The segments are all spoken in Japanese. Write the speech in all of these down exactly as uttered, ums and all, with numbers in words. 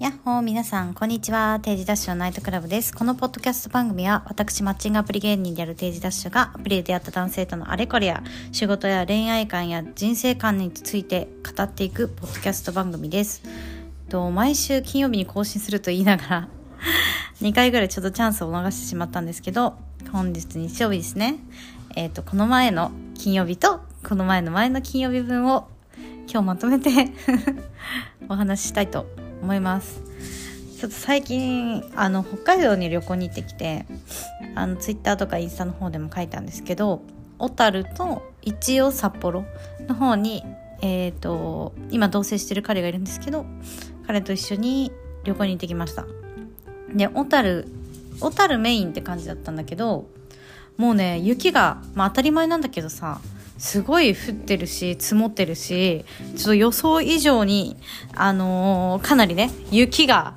やっほー、皆さんこんにちは。定時ダッシュのナイトクラブです。このポッドキャスト番組は、私マッチングアプリ芸人である定時ダッシュが、アプリで出会った男性とのあれこれや仕事や恋愛観や人生観について語っていくポッドキャスト番組です。と毎週金曜日に更新すると言いながらにかいぐらいちょっとチャンスを逃してしまったんですけど、本日日曜日ですね。えっとこの前の金曜日とこの前の前の金曜日分を今日まとめてお話ししたいと思います。ちょっと最近あの北海道に旅行に行ってきて、あのツイッターとかインスタの方でも書いたんですけど、小樽と一応札幌の方に、えー、と今同棲してる彼がいるんですけど、彼と一緒に旅行に行ってきました。で小樽小樽メインって感じだったんだけど、もうね雪が、まあ、当たり前なんだけどさ、すごい降ってるし積もってるし、ちょっと予想以上にあのー、かなりね雪が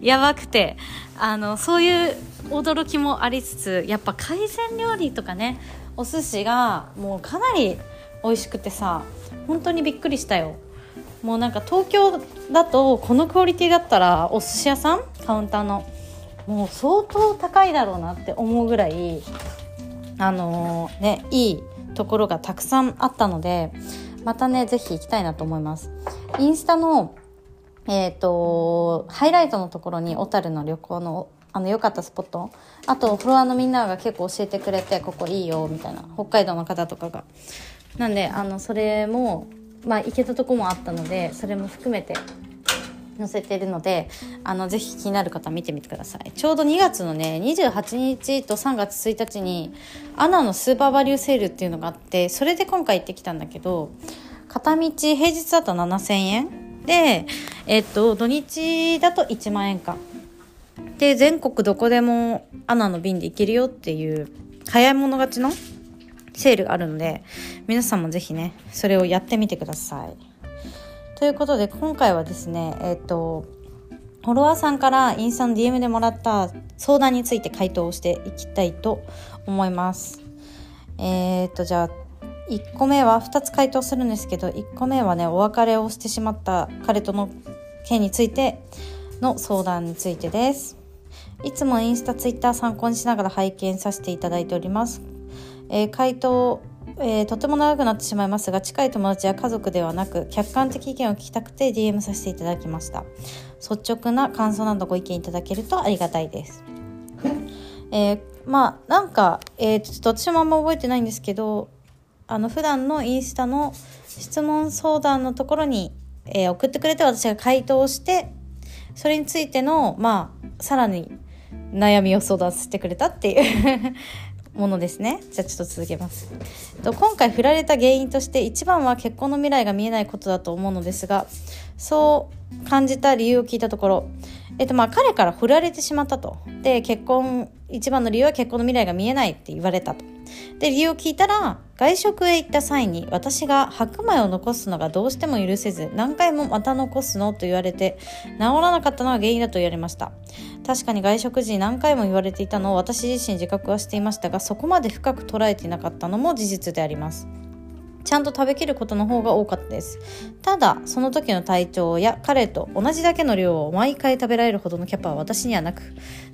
やばくて、あのそういう驚きもありつつ、やっぱ海鮮料理とかね、お寿司がもうかなり美味しくてさ、本当にびっくりしたよ。もうなんか東京だとこのクオリティだったらお寿司屋さんカウンターのもう相当高いだろうなって思うぐらい、あのーね、いいところがたくさんあったので、またねぜひ行きたいなと思います。インスタの、えー、とハイライトのところに小樽の旅行のあの良かったスポット、あとフォロワーのみんなが結構教えてくれて、ここいいよみたいな、北海道の方とかが、なんであのそれも、まあ、行けたとこもあったので、それも含めて載せているので、あのぜひ気になる方見てみてください。ちょうどにがつのねにじゅうはちにちとさんがつついたちにエーエヌエーのスーパーバリューセールっていうのがあって、それで今回行ってきたんだけど、片道平日だとななせんえんで、えっと土日だといちまんえんかで、全国どこでもエーエヌエーの便で行けるよっていう早い者勝ちのセールがあるので、皆さんもぜひねそれをやってみてください。ということで今回はですね、えっとフォロワーさんからインスタの ディーエム でもらった相談について回答をしていきたいと思います。えっとじゃあいっこめはふたつ回答するんですけど、いっこめはねお別れをしてしまった彼との件についての相談についてです。いつもインスタツイッター参考にしながら拝見させていただいております。えー、回答えー、とても長くなってしまいますが、近い友達や家族ではなく客観的意見を聞きたくて ディーエム させていただきました。率直な感想などご意見いただけるとありがたいです。えー、まあなんか、えー、ちょっと私もあんま覚えてないんですけど、あの普段のインスタの質問相談のところに、えー、送ってくれて、私が回答して、それについてのまあさらに悩みを相談してくれたっていうものですね。じゃあちょっと続けます。今回振られた原因として、一番は結婚の未来が見えないことだと思うのですが、そう感じた理由を聞いたところ、えっとまあ彼から振られてしまったと。で結婚一番の理由は結婚の未来が見えないって言われたと。で理由を聞いたら、外食へ行った際に私が白米を残すのがどうしても許せず、何回もまた残すのと言われて、治らなかったのが原因だと言われました。確かに外食時に何回も言われていたのを私自身自覚はしていましたが、そこまで深く捉えていなかったのも事実であります。ちゃんと食べきることの方が多かったです。ただその時の体調や彼と同じだけの量を毎回食べられるほどのキャパは私にはなく、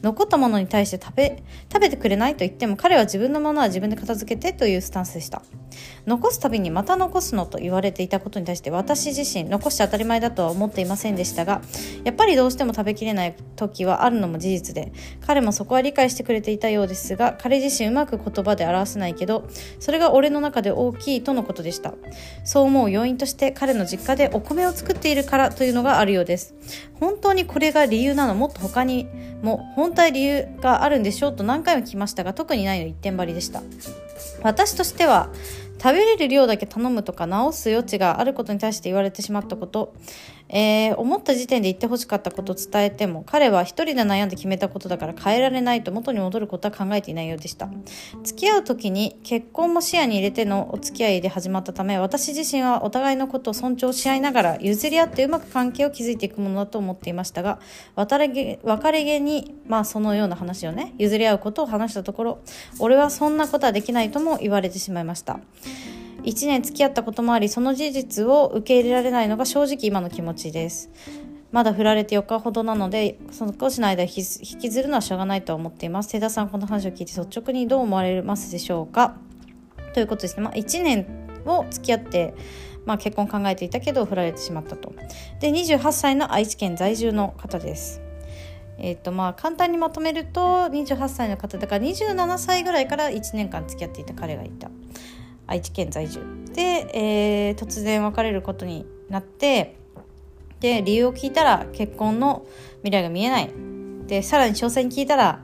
残ったものに対して食べ、食べてくれないと言っても、彼は自分のものは自分で片付けてというスタンスでした。残すたびにまた残すのと言われていたことに対して、私自身残して当たり前だとは思っていませんでしたが、やっぱりどうしても食べきれない時はあるのも事実で、彼もそこは理解してくれていたようですが、彼自身うまく言葉で表せないけど、それが俺の中で大きいとのことでした。そう思う要因として、彼の実家でお米を作っているからというのがあるようです。本当にこれが理由なの？もっと他にも本当は理由があるんでしょうと何回も聞きましたが、特にないの一点張りでした。私としては食べれる量だけ頼むとか直す余地があることに対して言われてしまったこと、えー、思った時点で言ってほしかったことを伝えても、彼は一人で悩んで決めたことだから変えられないと元に戻ることは考えていないようでした。付き合う時に結婚も視野に入れてのお付き合いで始まったため、私自身はお互いのことを尊重し合いながら譲り合ってうまく関係を築いていくものだと思っていましたが、別れげ、別れげに、まあそのような話をね、譲り合うことを話したところ、俺はそんなことはできないとも言われてしまいました。いちねん付き合ったこともあり、その事実を受け入れられないのが正直今の気持ちです。まだ振られてよっかほどなので、その少しの間引き、引きずるのはしょうがないと思っています。瀬田さん、この話を聞いて率直にどう思われますでしょうか、ということですね。まあ、いちねんを付き合って、まあ、結婚考えていたけど振られてしまったと。で、にじゅうはっさいの愛知県在住の方です。えーとまあ、簡単にまとめるとにじゅうはっさいの方だからにじゅうななさいぐらいからいちねんかん付き合っていた彼がいた、愛知県在住で、えー、突然別れることになって、で理由を聞いたら結婚の未来が見えない、でさらに詳細に聞いたら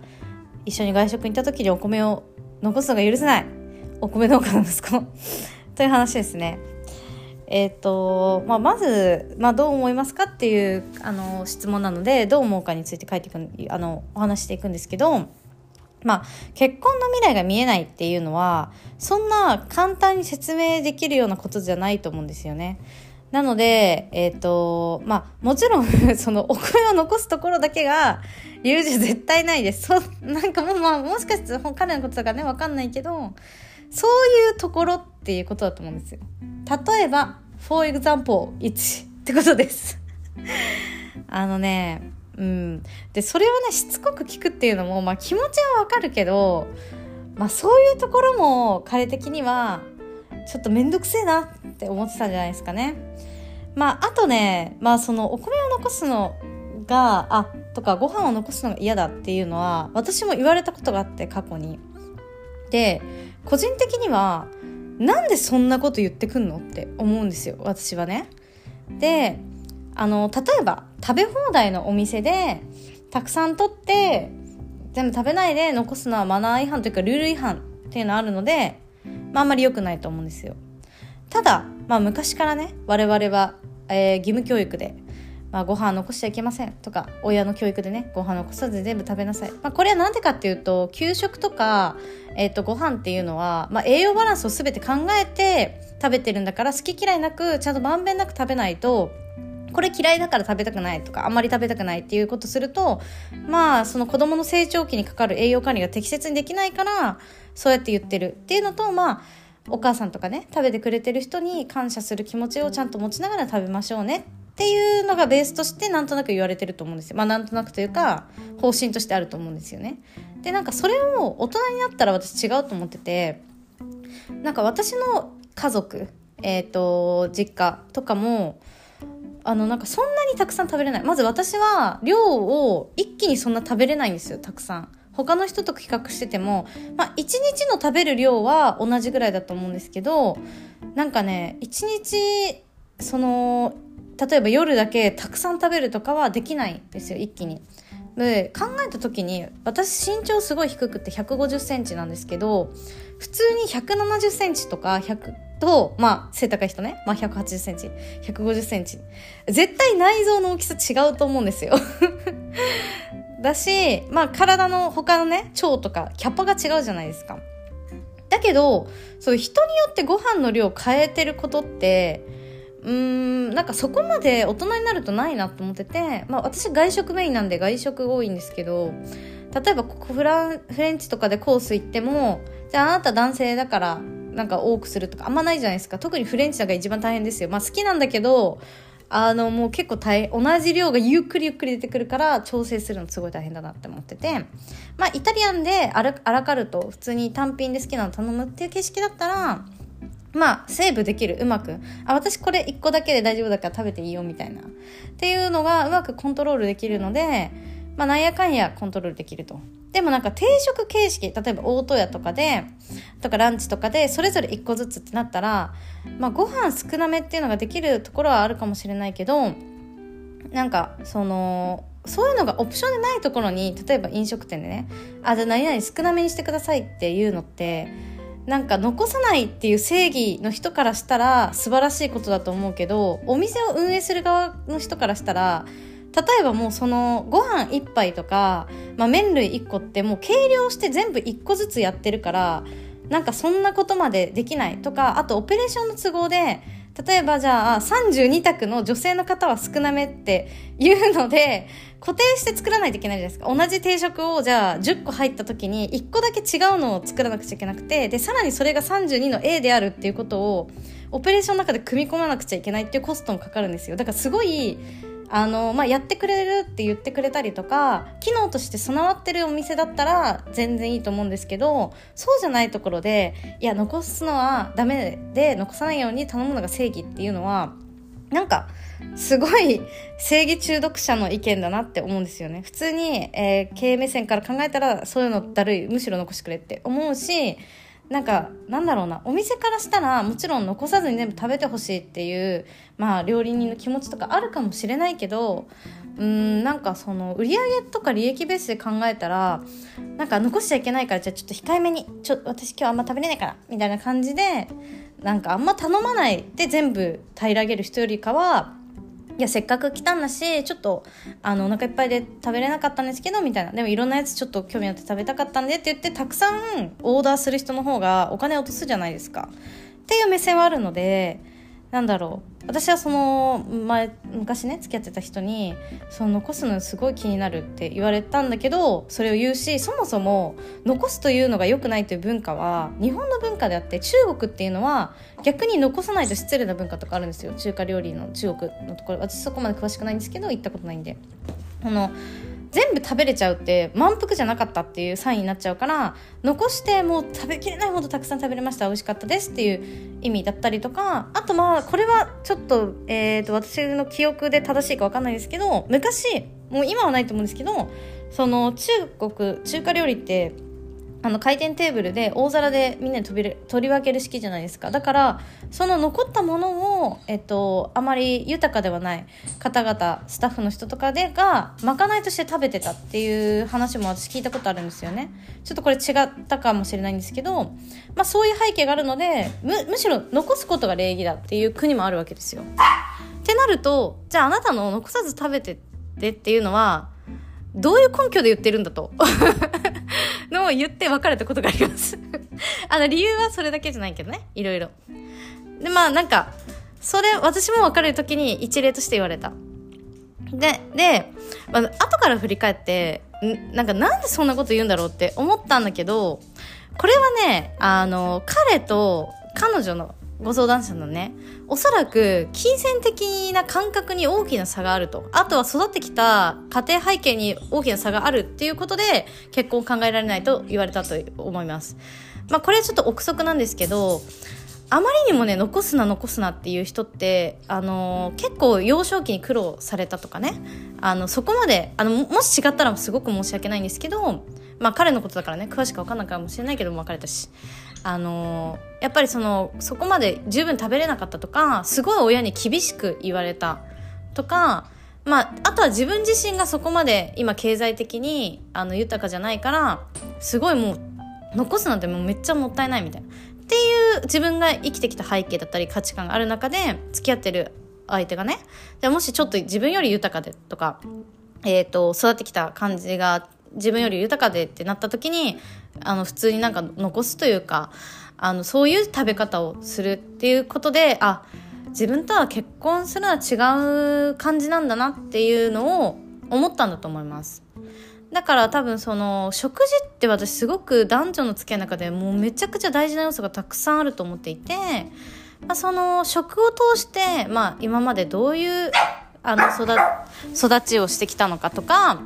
一緒に外食に行った時にお米を残すのが許せないお米農家の息子という話ですね。えーとまあ、まず、まあ、どう思いますかっていうあの質問なので、どう思うかについて書いていくあのお話していくんですけど、まあ、結婚の未来が見えないっていうのはそんな簡単に説明できるようなことじゃないと思うんですよね。なので、えーとまあ、もちろんそのお米を残すところだけが理由じゃ絶対ないです。そなんかもう、まあ、もしかして彼のことだからね分かんないけど、そういうところっていうことだと思うんですよ。例えば for example いちってことですあのね、うん、でそれをねしつこく聞くっていうのも、まあ、気持ちはわかるけど、まあ、そういうところも彼的にはちょっとめんどくせえなって思ってたんじゃないですかね。まあ、あとね、まあ、そのお米を残すのがあとかご飯を残すのが嫌だっていうのは私も言われたことがあって、過去に。で個人的にはなんでそんなこと言ってくんのって思うんですよ、私はね。であの例えば食べ放題のお店でたくさん取って全部食べないで残すのはマナー違反というかルール違反っていうのあるので、まあ、あんまり良くないと思うんですよ。ただ、まあ、昔からね我々は、えー、義務教育で、まあ、ご飯残しちゃいけませんとか、親の教育でねご飯残さず全部食べなさい、まあ、これはなんでかっていうと給食とか、えー、とご飯っていうのは、まあ、栄養バランスを全て考えて食べてるんだから、好き嫌いなくちゃんとまんべんなく食べないと、これ嫌いだから食べたくないとかあんまり食べたくないっていうことすると、まあその子供の成長期にかかる栄養管理が適切にできないからそうやって言ってるっていうのと、まあお母さんとかね食べてくれてる人に感謝する気持ちをちゃんと持ちながら食べましょうねっていうのがベースとしてなんとなく言われてると思うんですよ。まあなんとなくというか方針としてあると思うんですよね。でなんかそれを大人になったら私違うと思ってて、なんか私の家族、えーと実家とかもあのなんかそんなにたくさん食べれない。まず私は量を一気にそんな食べれないんですよ、たくさん。他の人と比較してても、まあ、いちにちの食べる量は同じぐらいだと思うんですけど、なんかねいちにちその例えば夜だけたくさん食べるとかはできないんですよ、一気に。で考えた時に私身長すごい低くてひゃくごじゅっセンチなんですけど、普通にひゃくななじゅっセンチとかひゃくと、まあ背高い人ね、まあ、ひゃくはちじゅっセンチひゃくごじゅっセンチ絶対内臓の大きさ違うと思うんですよだし、まあ、体の他のね腸とかキャパが違うじゃないですか。だけどそう人によってご飯の量を変えてることってうーんなんかそこまで大人になるとないなと思ってて、まあ、私外食メインなんで外食多いんですけど、例えばここフラン、フレンチとかでコース行っても、じゃああなた男性だからなんか多くするとかあんまないじゃないですか。特にフレンチなんか一番大変ですよ。まあ好きなんだけどあのもう結構大変、同じ量がゆっくりゆっくり出てくるから調整するのすごい大変だなって思ってて、まあイタリアンでアラ、アラカルト普通に単品で好きなの頼むっていう形式だったらまあセーブできる、うまくあ私これいっこだけで大丈夫だから食べていいよみたいなっていうのがうまくコントロールできるので、まあなんやかんやコントロールできると。でもなんか定食形式、例えば大戸屋とかでとかランチとかでそれぞれいっこずつってなったら、まあご飯少なめっていうのができるところはあるかもしれないけど、なんかそのそういうのがオプションでないところに、例えば飲食店でねあじゃあ何々少なめにしてくださいっていうのってなんか残さないっていう正義の人からしたら素晴らしいことだと思うけど、お店を運営する側の人からしたら例えばもうそのご飯いっぱいとか、まあ、麺類いっこってもう計量して全部いっこずつやってるから、なんかそんなことまでできないとか、あとオペレーションの都合で例えばじゃあさんじゅうにたくの女性の方は少なめっていうので固定して作らないといけないじゃないですか。同じ定食をじゃあじゅっこ入った時にいっこだけ違うのを作らなくちゃいけなくて、でさらにそれがさんじゅうにの A であるっていうことをオペレーションの中で組み込まなくちゃいけないっていうコストもかかるんですよ。だからすごいあの、まあ、やってくれるって言ってくれたりとか、機能として備わってるお店だったら全然いいと思うんですけど、そうじゃないところで、いや残すのはダメで残さないように頼むのが正義っていうのは、なんかすごい正義中毒者の意見だなって思うんですよね。普通に、えー、経営目線から考えたらそういうのだるい、むしろ残してくれって思うし、なんかなんだろうな、お店からしたらもちろん残さずに全部食べてほしいっていう、まあ、料理人の気持ちとかあるかもしれないけど、うーんなんかその売り上げとか利益ベースで考えたら、なんか残しちゃいけないから、じゃあちょっと控えめに、ちょ私今日あんま食べれないからみたいな感じで、なんかあんま頼まないで全部平らげる人よりかは、いやせっかく来たんだし、ちょっとあのお腹いっぱいで食べれなかったんですけどみたいな、でもいろんなやつちょっと興味あって食べたかったんでって言ってたくさんオーダーする人の方がお金落とすじゃないですかっていう目線はあるので、なんだろう、私はその前昔ね付き合ってた人にその残すのすごい気になるって言われたんだけど、それを言うし、そもそも残すというのが良くないという文化は日本の文化であって、中国っていうのは逆に残さないと失礼な文化とかあるんですよ。中華料理の中国のところ、私そこまで詳しくないんですけど行ったことないんで、この全部食べれちゃうって満腹じゃなかったっていうサインになっちゃうから、残してもう食べきれないほどたくさん食べれました、美味しかったですっていう意味だったりとか、あとまあこれはちょっと、えーと私の記憶で正しいか分かんないですけど、昔、もう今はないと思うんですけど、その中国中華料理ってあの回転テーブルで大皿でみんなに取り分ける式じゃないですか。だからその残ったものを、えっと、あまり豊かではない方々、スタッフの人とかでがまかないとして食べてたっていう話も私聞いたことあるんですよね。ちょっとこれ違ったかもしれないんですけど、まあ、そういう背景があるので む, むしろ残すことが礼儀だっていう国もあるわけですよ。ってなると、じゃああなたの残さず食べてってっていうのはどういう根拠で言ってるんだとの言って別れたことがありますあの理由はそれだけじゃないけどね、いろいろで、まあなんかそれ私も別れる時に一例として言われた。で、で、まあ、後から振り返ってなんかなんでそんなこと言うんだろうって思ったんだけど、これはね、あの彼と彼女のご相談者のね、おそらく金銭的な感覚に大きな差があると、あとは育ってきた家庭背景に大きな差があるっていうことで結婚を考えられないと言われたと思います。まあこれちょっと憶測なんですけど、あまりにもね残すな残すなっていう人って、あのー、結構幼少期に苦労されたとかね、あのそこまであのもし違ったらすごく申し訳ないんですけど、まあ彼のことだからね詳しく分かんないかもしれないけども別れたし、あのー、やっぱりそのそこまで十分食べれなかったとか、すごい親に厳しく言われたとか、まあ、あとは自分自身がそこまで今経済的にあの豊かじゃないから、すごいもう残すなんてもうめっちゃもったいないみたいなっていう自分が生きてきた背景だったり価値観がある中で、付き合ってる相手がね、じゃあもしちょっと自分より豊かでとか、えーと、育ってきた感じが自分より豊かでってなった時に、あの普通になんか残すというか、あのそういう食べ方をするっていうことで、あ、自分とは結婚するのは違う感じなんだなっていうのを思ったんだと思います。だから多分その食事って私すごく男女の付き合いの中でもうめちゃくちゃ大事な要素がたくさんあると思っていて、まあ、その食を通して、まあ、今までどういうあの 育, 育ちをしてきたのかとか、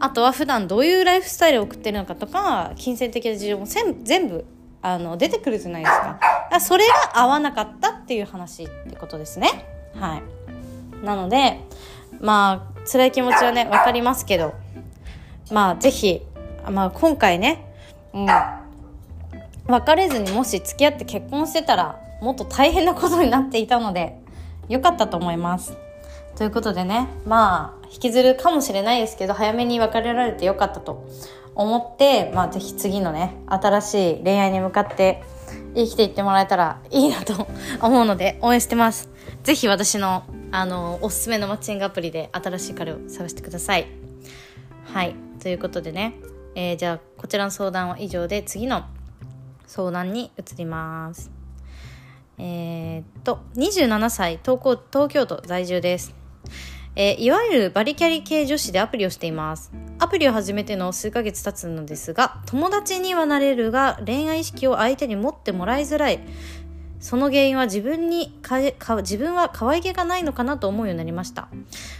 あとは普段どういうライフスタイルを送ってるのかとか、金銭的な事情も全部あの出てくるじゃないですか。だからそれが合わなかったっていう話ってことですね。はい。なのでまあ辛い気持ちはね分かりますけど、まあぜひ、まあ、今回ね、うん、別れずにもし付き合って結婚してたらもっと大変なことになっていたので良かったと思います。ということでね、まあ引きずるかもしれないですけど早めに別れられて良かったと思って、まあぜひ次のね新しい恋愛に向かって生きていってもらえたらいいなと思うので応援してます。ぜひ私のあのおすすめのマッチングアプリで新しい彼を探してください。はい。ということでね、えー、じゃあこちらの相談は以上で次の相談に移ります。えー、っとにじゅうななさい、東京、東京都在住です、えー、いわゆるバリキャリ系女子でアプリをしています。アプリを始めての数ヶ月経つのですが、友達にはなれるが恋愛意識を相手に持ってもらいづらい、その原因は自分にかか自分は可愛げがないのかなと思うようになりました。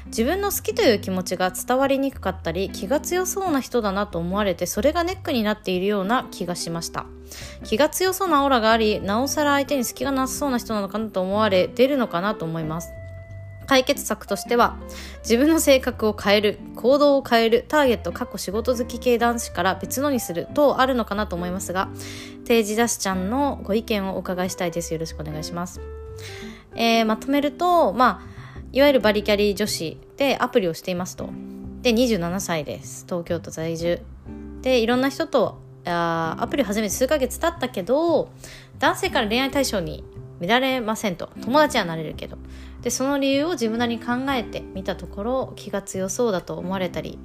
自分の好きという気持ちが伝わりにくかったり、気が強そうな人だなと思われて、それがネックになっているような気がしました。気が強そうなオーラがあり、なおさら相手に隙がなさそうな人なのかなと思われ出るのかなと思います。解決策としては、自分の性格を変える、行動を変える、ターゲット過去仕事好き系男子から別のにする等あるのかなと思いますが、定時ダッシュちゃんのご意見をお伺いしたいです。よろしくお願いします。えー、まとめると、まあ、いわゆるバリキャリ女子でアプリをしていますと。で、にじゅうななさいです。東京都在住で、いろんな人とあアプリを始めて数ヶ月経ったけど、男性から恋愛対象に見られませんと。友達はなれるけど、でその理由を自分なりに考えてみたところ、気が強そうだと思われたり、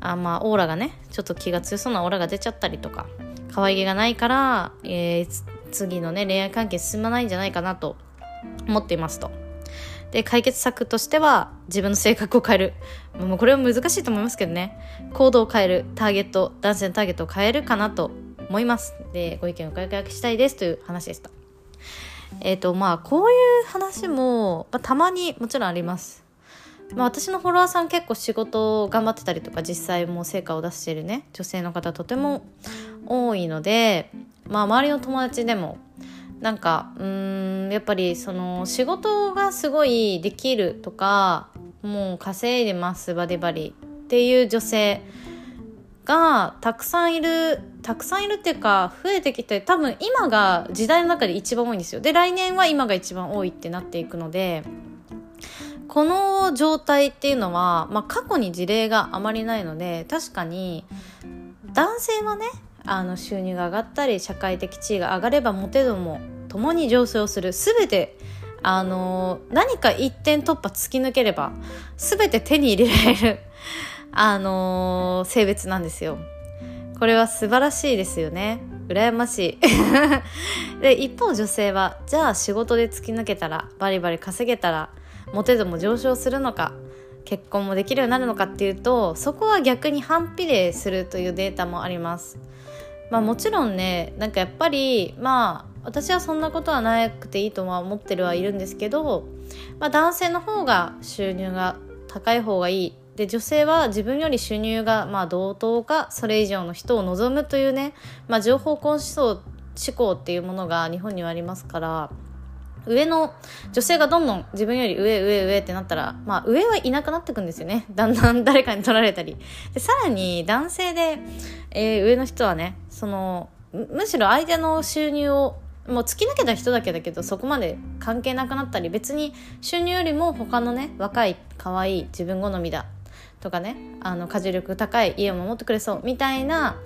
あまあオーラがね、ちょっと気が強そうなオーラが出ちゃったりとか、可愛げがないから、えー、次のね恋愛関係進まないんじゃないかなと思っていますと。で、解決策としては、自分の性格を変える、もうこれは難しいと思いますけどね、行動を変える、ターゲット男性のターゲットを変えるかなと思います。で、ご意見をお伺いしたいですという話でした。えーとまあ、こういう話も、まあ、たまにもちろんあります、まあ、私のフォロワーさん結構仕事頑張ってたりとか、実際もう成果を出してるね女性の方とても多いので、まあ、周りの友達でもなんかうーんやっぱりその仕事がすごいできるとか、もう稼いでますバリバリっていう女性がたくさんいるたくさんいるっていうか、増えてきて、多分今が時代の中で一番多いんですよ。で、来年は今が一番多いってなっていくので、この状態っていうのは、まあ、過去に事例があまりないので、確かに男性はね、あの収入が上がったり社会的地位が上がればモテ度も共に上昇する、全てあの何か一点突破突き抜ければ全て手に入れられるあのー、性別なんですよ。これは素晴らしいですよね。羨ましいで、一方女性は、じゃあ仕事で突き抜けたら、バリバリ稼げたら、モテ度も上昇するのか、結婚もできるようになるのかっていうと、そこは逆に反比例するというデータもあります。まあ、もちろんね、なんかやっぱり、まあ私はそんなことはなくていいとは思ってるはいるんですけど、まあ、男性の方が収入が高い方がいいで、女性は自分より収入がまあ同等かそれ以上の人を望むというね、まあ、情報婚思想思考っていうものが日本にはありますから、上の女性がどんどん自分より上上上ってなったら、まあ、上はいなくなってくんですよね。だんだん誰かに取られたりで、さらに男性で、えー、上の人はね、そのむしろ相手の収入をもう突き抜けた人だけだけど、そこまで関係なくなったり、別に収入よりも他のね、若い可愛い自分好みだとかね、あの家事力高い、家を守ってくれそうみたいな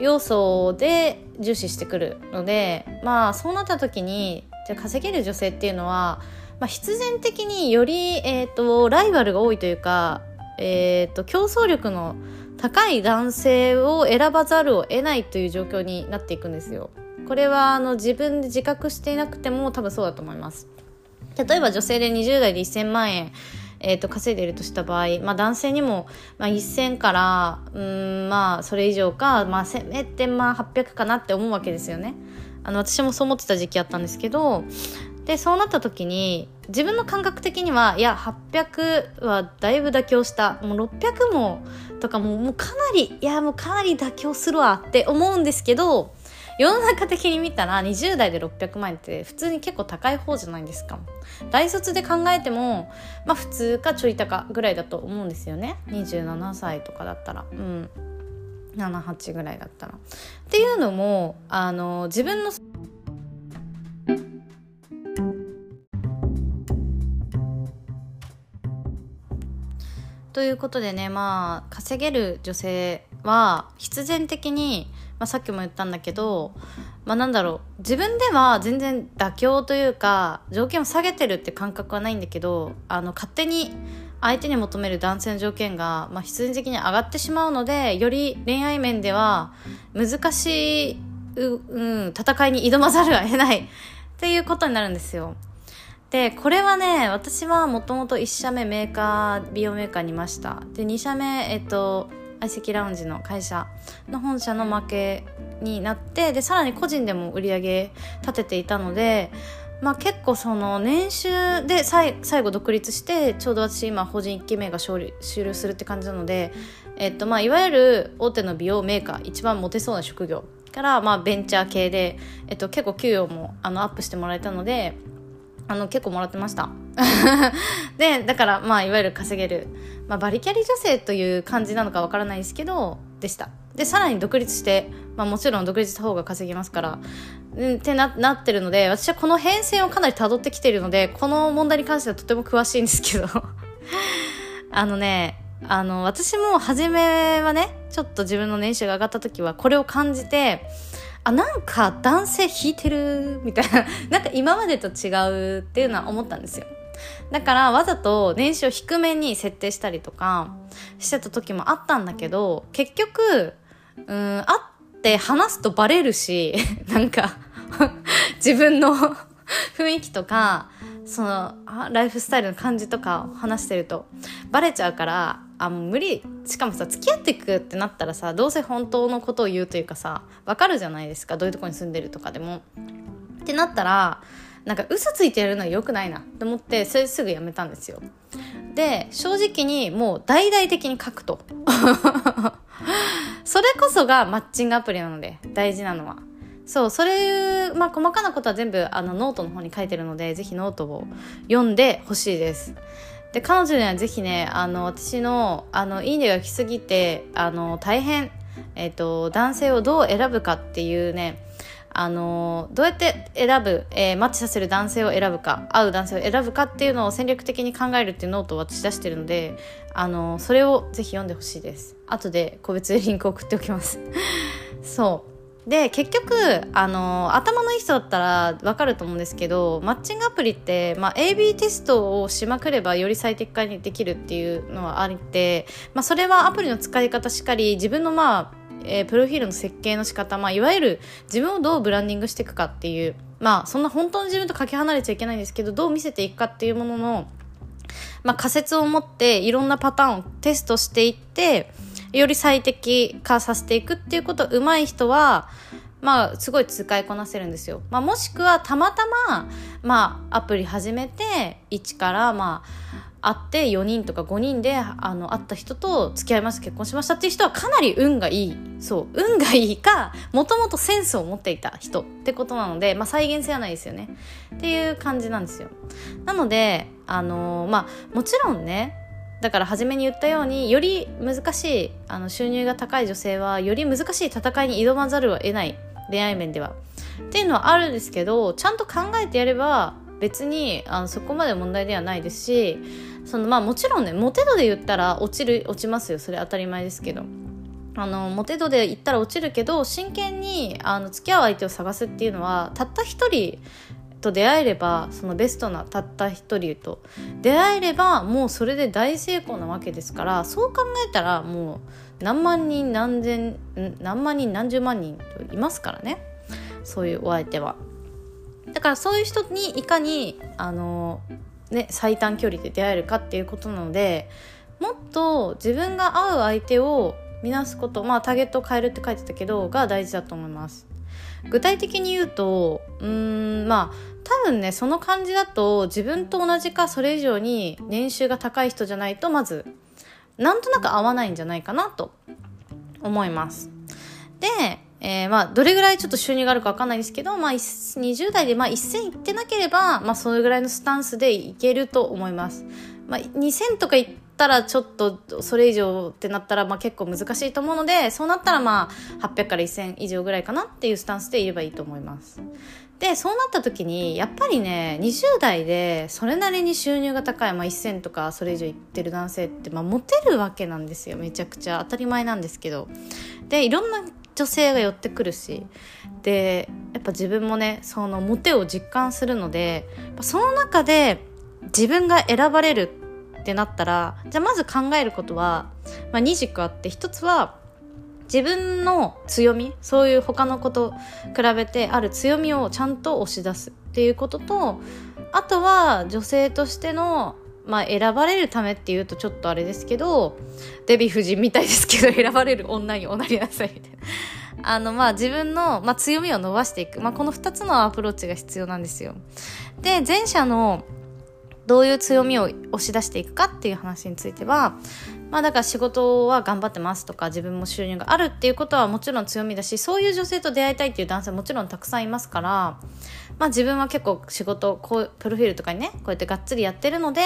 要素で重視してくるので、まあそうなった時に、じゃあ稼げる女性っていうのは、まあ、必然的により、えーと、ライバルが多いというか、えーと、競争力の高い男性を選ばざるを得ないという状況になっていくんですよ。これはあの自分で自覚していなくても多分そうだと思います。例えば女性でにじゅうだいでせんまんえんえー、と稼いでいるとした場合、まあ、男性にも、まあ、せんからうーん、まあ、それ以上か、まあ、せめてまあはっぴゃくかなって思うわけですよね。あの私もそう思ってた時期あったんですけど、でそうなった時に自分の感覚的には、いやはっぴゃくはだいぶ妥協した、もうろっぴゃくもとかも う, もうかなりいやもうかなり妥協するわって思うんですけど、世の中的に見たらにじゅうだいでろっぴゃくまんえんって普通に結構高い方じゃないですか。大卒で考えても、まあ、普通かちょい高ぐらいだと思うんですよね。にじゅうななさいとかだったら、うん、ななじゅうはちぐらいだったらっていうのも、あの自分のということでね、まあ稼げる女性は必然的に、まあ、さっきも言ったんだけど、まあ、なんだろう、自分では全然妥協というか条件を下げてるって感覚はないんだけど、あの勝手に相手に求める男性の条件が、まあ、必然的に上がってしまうので、より恋愛面では難しい、う、うん、戦いに挑まざるを得ないっていうことになるんですよ。でこれはね、私はもともといち社目メーカー美容メーカーにいました。でに社目えっと相席ラウンジの会社の本社のマーケになって、でさらに個人でも売り上げ立てていたので、まあ、結構その年収で最後独立して、ちょうど私今法人いっきめが終了するって感じなので、えっとまあいわゆる大手の美容メーカー一番モテそうな職業からまあベンチャー系で、えっと、結構給与もあのアップしてもらえたので、あの結構もらってましたでだからまあいわゆる稼げる、まあ、バリキャリ女性という感じなのかわからないですけどでした。でさらに独立して、まあ、もちろん独立した方が稼ぎますから、うん、って な, なってるので、私はこの変遷をかなり辿ってきているので、この問題に関してはとても詳しいんですけどあのねあの私も初めはね、ちょっと自分の年収が上がった時はこれを感じて、あ、なんか男性引いてるみたいななんか今までと違うっていうのは思ったんですよ。だからわざと年収を低めに設定したりとかしてた時もあったんだけど、結局うーん会って話すとバレるし、なんか自分の雰囲気とかそのライフスタイルの感じとか話してるとバレちゃうから、あ、もう無理。しかもさ、付き合っていくってなったらさ、どうせ本当のことを言うというかさ、わかるじゃないですか、どういうとこに住んでるとかでも。ってなったらなんか嘘ついてやるのは良くないなって思って、それすぐやめたんですよ。で正直にもう大々的に書くとそれこそがマッチングアプリなので大事なのは、そうそれ、まあ、細かなことは全部あのノートの方に書いてるので、ぜひノートを読んでほしいです。で彼女にはぜひね、あの私のあのいいねが来すぎてあの大変、えっと、男性をどう選ぶかっていうね、あのどうやって選ぶ、えー、マッチさせる男性を選ぶか、会う男性を選ぶかっていうのを戦略的に考えるっていうノートを私出してるので、あのそれをぜひ読んでほしいです。後で個別でリンク送っておきますそうで結局あの頭のいい人だったら分かると思うんですけど、マッチングアプリって、まあ、エービー テストをしまくればより最適化にできるっていうのはあって、まあ、それはアプリの使い方しかり、自分のまあえー、プロフィールの設計の仕方、まあ、いわゆる自分をどうブランディングしていくかっていう、まあそんな本当の自分とかけ離れちゃいけないんですけど、どう見せていくかっていうものの、まあ、仮説を持っていろんなパターンをテストしていって、より最適化させていくっていうことが上手い人はまあすごい使いこなせるんですよ。まあ、もしくはたまたま、まあ、アプリ始めていちからまあ会ってよにんとかごにんであの会った人と付き合いました、結婚しましたっていう人はかなり運がいい、そう運がいいか、もともとセンスを持っていた人ってことなので、まあ、再現性はないですよねっていう感じなんですよ。なのであのー、まあもちろんね、だから初めに言ったように、より難しいあの収入が高い女性はより難しい戦いに挑まざるを得ない、恋愛面ではっていうのはあるんですけど、ちゃんと考えてやれば別にあのそこまで問題ではないですし、そのまあもちろんね、モテ度で言ったら落ちる落ちますよ、それ当たり前ですけど、あのモテ度で言ったら落ちるけど、真剣にあの付き合う相手を探すっていうのは、たった一人と出会えれば、そのベストなたった一人と出会えればもうそれで大成功なわけですから、そう考えたらもう何万人何千何万人何十万人といますからね、そういうお相手は。だからそういう人にいかにあの、ね、最短距離で出会えるかっていうことなので、もっと自分が合う相手を見なすこと、まあターゲットを変えるって書いてたけどが大事だと思います。具体的に言うと、うーんまあ多分ね、その感じだと自分と同じかそれ以上に年収が高い人じゃないとまずなんとなく合わないんじゃないかなと思います。でえー、まあどれぐらいちょっと収入があるか分かんないですけど、まあ、にじゅう代でまあせんいってなければ、まあ、それぐらいのスタンスでいけると思います。まあ、にせんとかいったらちょっとそれ以上ってなったらまあ結構難しいと思うので、そうなったらまあはっぴゃくからせん以上ぐらいかなっていうスタンスでいればいいと思います。でそうなった時にやっぱりね、にじゅう代でそれなりに収入が高い、まあ、せんとかそれ以上いってる男性って、まあ、モテるわけなんですよ、めちゃくちゃ当たり前なんですけど。でいろんな女性が寄ってくるし、でやっぱ自分もねそのモテを実感するので、その中で自分が選ばれるってなったら、じゃあまず考えることは、まあ、に軸あって、ひとつは自分の強み、そういう他の子と比べてある強みをちゃんと押し出すっていうことと、あとは女性としてのまあ、選ばれるためっていうとちょっとあれですけど、デヴィ夫人みたいですけど選ばれる女におなりなさいみたいなあのまあ自分の、まあ、強みを伸ばしていく、まあ、このふたつのアプローチが必要なんですよ。で、前者のどういう強みを押し出していくかっていう話については、まあだから仕事は頑張ってますとか、自分も収入があるっていうことはもちろん強みだし、そういう女性と出会いたいっていう男性もちろんたくさんいますから、まあ自分は結構仕事、こうプロフィールとかにね、こうやってがっつりやってるので、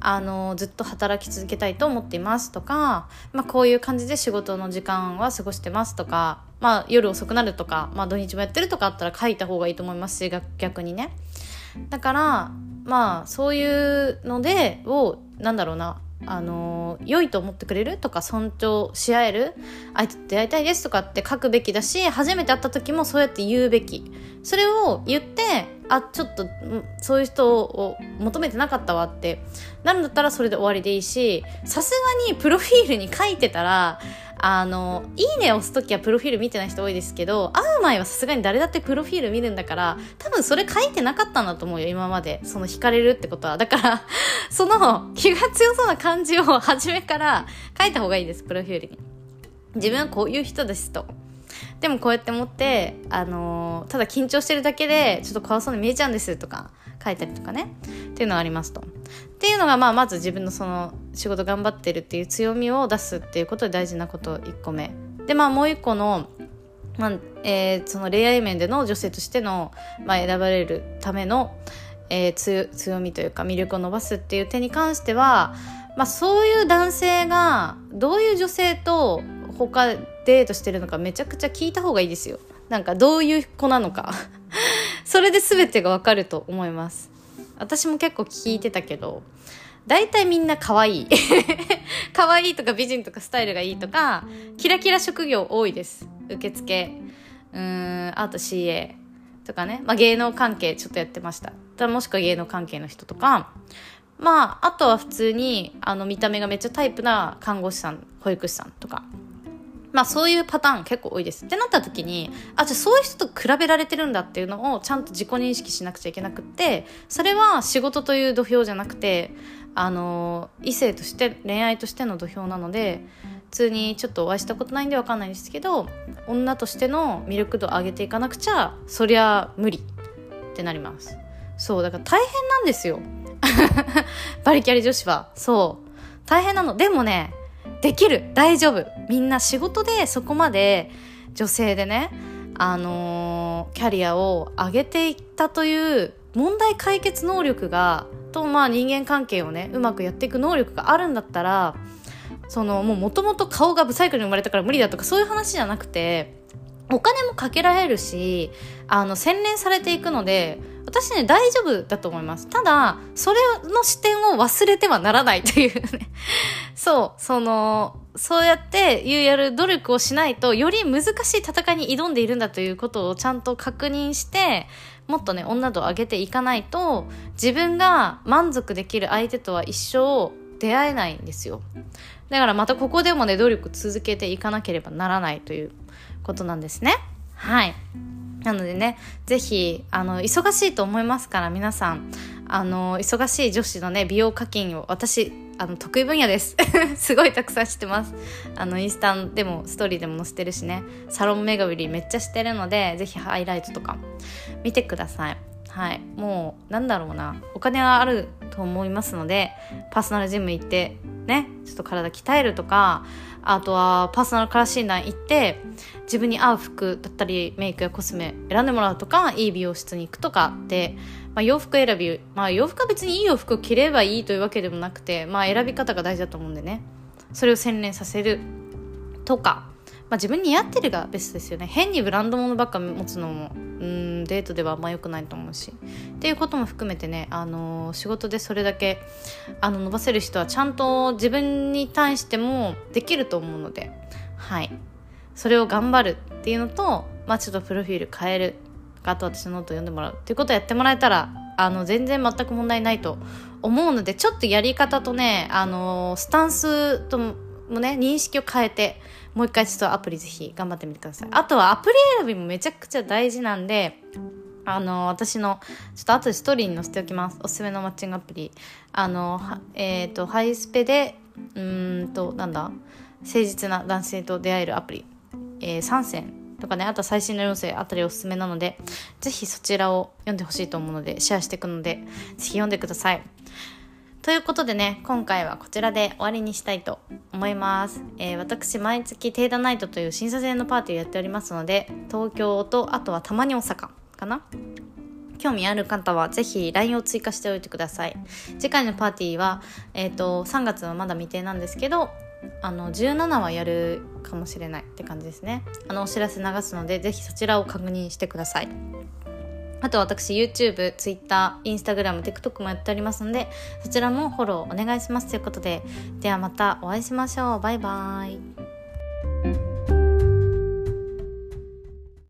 あのずっと働き続けたいと思っていますとか、まあこういう感じで仕事の時間は過ごしてますとか、まあ夜遅くなるとか、まあ土日もやってるとかあったら書いた方がいいと思いますし、逆にね。だからまあそういうのでをなんだろうな、あの良いと思ってくれるとか、尊重し合える相手と出会いたいですとかって書くべきだし、初めて会った時もそうやって言うべき。それを言って、あ、ちょっとそういう人を求めてなかったわってなるんだったらそれで終わりでいいし、さすがにプロフィールに書いてたら、あのいいねを押すときはプロフィール見てない人多いですけど、会う前はさすがに誰だってプロフィール見るんだから、多分それ書いてなかったんだと思うよ、今まで。その惹かれるってことは、だからその気が強そうな感じを初めから書いた方がいいです、プロフィールに。自分はこういう人ですと。でもこうやって持って、あのー、ただ緊張してるだけでちょっと怖そうに見えちゃうんですとか書いたりとかね、っていうのがありますと。っていうのが、まあまず自分のその仕事頑張ってるっていう強みを出すっていうことで大事なこといっこめで、まあもういっこの、まあえー、その恋愛面での女性としての、まあ、選ばれるための、えー、強、強みというか魅力を伸ばすっていう点に関しては、まあ、そういう男性がどういう女性と他デートしてるのかめちゃくちゃ聞いた方がいいですよ。なんかどういう子なのかそれで全てがわかると思います。私も結構聞いてたけど、大体みんな可愛い可愛いとか美人とかスタイルがいいとか、キラキラ職業多いです。受付、うーん、あと シーエー とかね、まあ、芸能関係ちょっとやってました、もしくは芸能関係の人とか、まああとは普通にあの見た目がめっちゃタイプな看護師さん、保育士さんとか、まあそういうパターン結構多いですってなった時に、あ、じゃあそういう人と比べられてるんだっていうのをちゃんと自己認識しなくちゃいけなくって、それは仕事という土俵じゃなくて、あの異性として恋愛としての土俵なので、普通にちょっとお会いしたことないんでわかんないんですけど、女としての魅力度を上げていかなくちゃそりゃ無理ってなります。そう、だから大変なんですよバリキャリ女子は。そう大変なの。でもね、できる、大丈夫。みんな仕事でそこまで女性でね、あのー、キャリアを上げていったという問題解決能力がと、まあ人間関係をねうまくやっていく能力があるんだったら、そのもう元々顔がブサイクに生まれたから無理だとかそういう話じゃなくて、お金もかけられるし、あの洗練されていくので、私ね大丈夫だと思います。ただそれの視点を忘れてはならないというねそう、そのそうやってやる努力をしないと、より難しい戦いに挑んでいるんだということをちゃんと確認して、もっとね女度を上げていかないと、自分が満足できる相手とは一生出会えないんですよ。だからまたここでもね努力続けていかなければならないということなんですね。はい、なのでね、ぜひあの忙しいと思いますから、皆さんあの忙しい女子のね美容課金を、私あの得意分野ですすごいたくさん知ってます。あのインスタでもストーリーでも載せてるしね、サロン巡りめっちゃしてるので、ぜひハイライトとか見てください。はい、もうなんだろうな、お金はあると思いますので、パーソナルジム行ってね、ちょっと体鍛えるとか、あとはパーソナルカラー診断行って自分に合う服だったりメイクやコスメ選んでもらうとか、いい美容室に行くとかって、まあ、洋服選び、まあ洋服は別にいい洋服を着ればいいというわけでもなくて、まあ選び方が大事だと思うんでね、それを洗練させるとか、まあ、自分に似合ってるがベストですよね。変にブランド物ばっか持つのもうーんデートではあんま良くないと思うし、っていうことも含めてね、あのー、仕事でそれだけあの伸ばせる人はちゃんと自分に対してもできると思うので、はい、それを頑張るっていうのと、まあ、ちょっとプロフィール変える、あと私のノート読んでもらうっていうことをやってもらえたら、あの全然全く問題ないと思うので、ちょっとやり方とね、あのー、スタンスともね認識を変えて、もう一回ちょっとアプリぜひ頑張ってみてください。あとはアプリ選びもめちゃくちゃ大事なんで、あの私のちょっと後でストーリーに載せておきます、おすすめのマッチングアプリ、あのえっ、ー、とハイスペでうーんとなんだ誠実な男性と出会えるアプリ、えー、さんせんとかね、あと最新の要請あたりおすすめなので、ぜひそちらを読んでほしいと思うのでシェアしていくので、ぜひ読んでください。ということでね、今回はこちらで終わりにしたいと思います、えー、私毎月テイダナイトという審査制のパーティーをやっておりますので、東京とあとはたまに大阪かな、興味ある方はぜひ ライン を追加しておいてください。次回のパーティーは、えーと、さんがつはまだ未定なんですけど、あのじゅうしちはやるかもしれないって感じですね。あのお知らせ流すので、ぜひそちらを確認してください。あと私 YouTube、Twitter、Instagram、TikTok もやっておりますので、そちらもフォローお願いしますということで、ではまたお会いしましょう。バイバイ。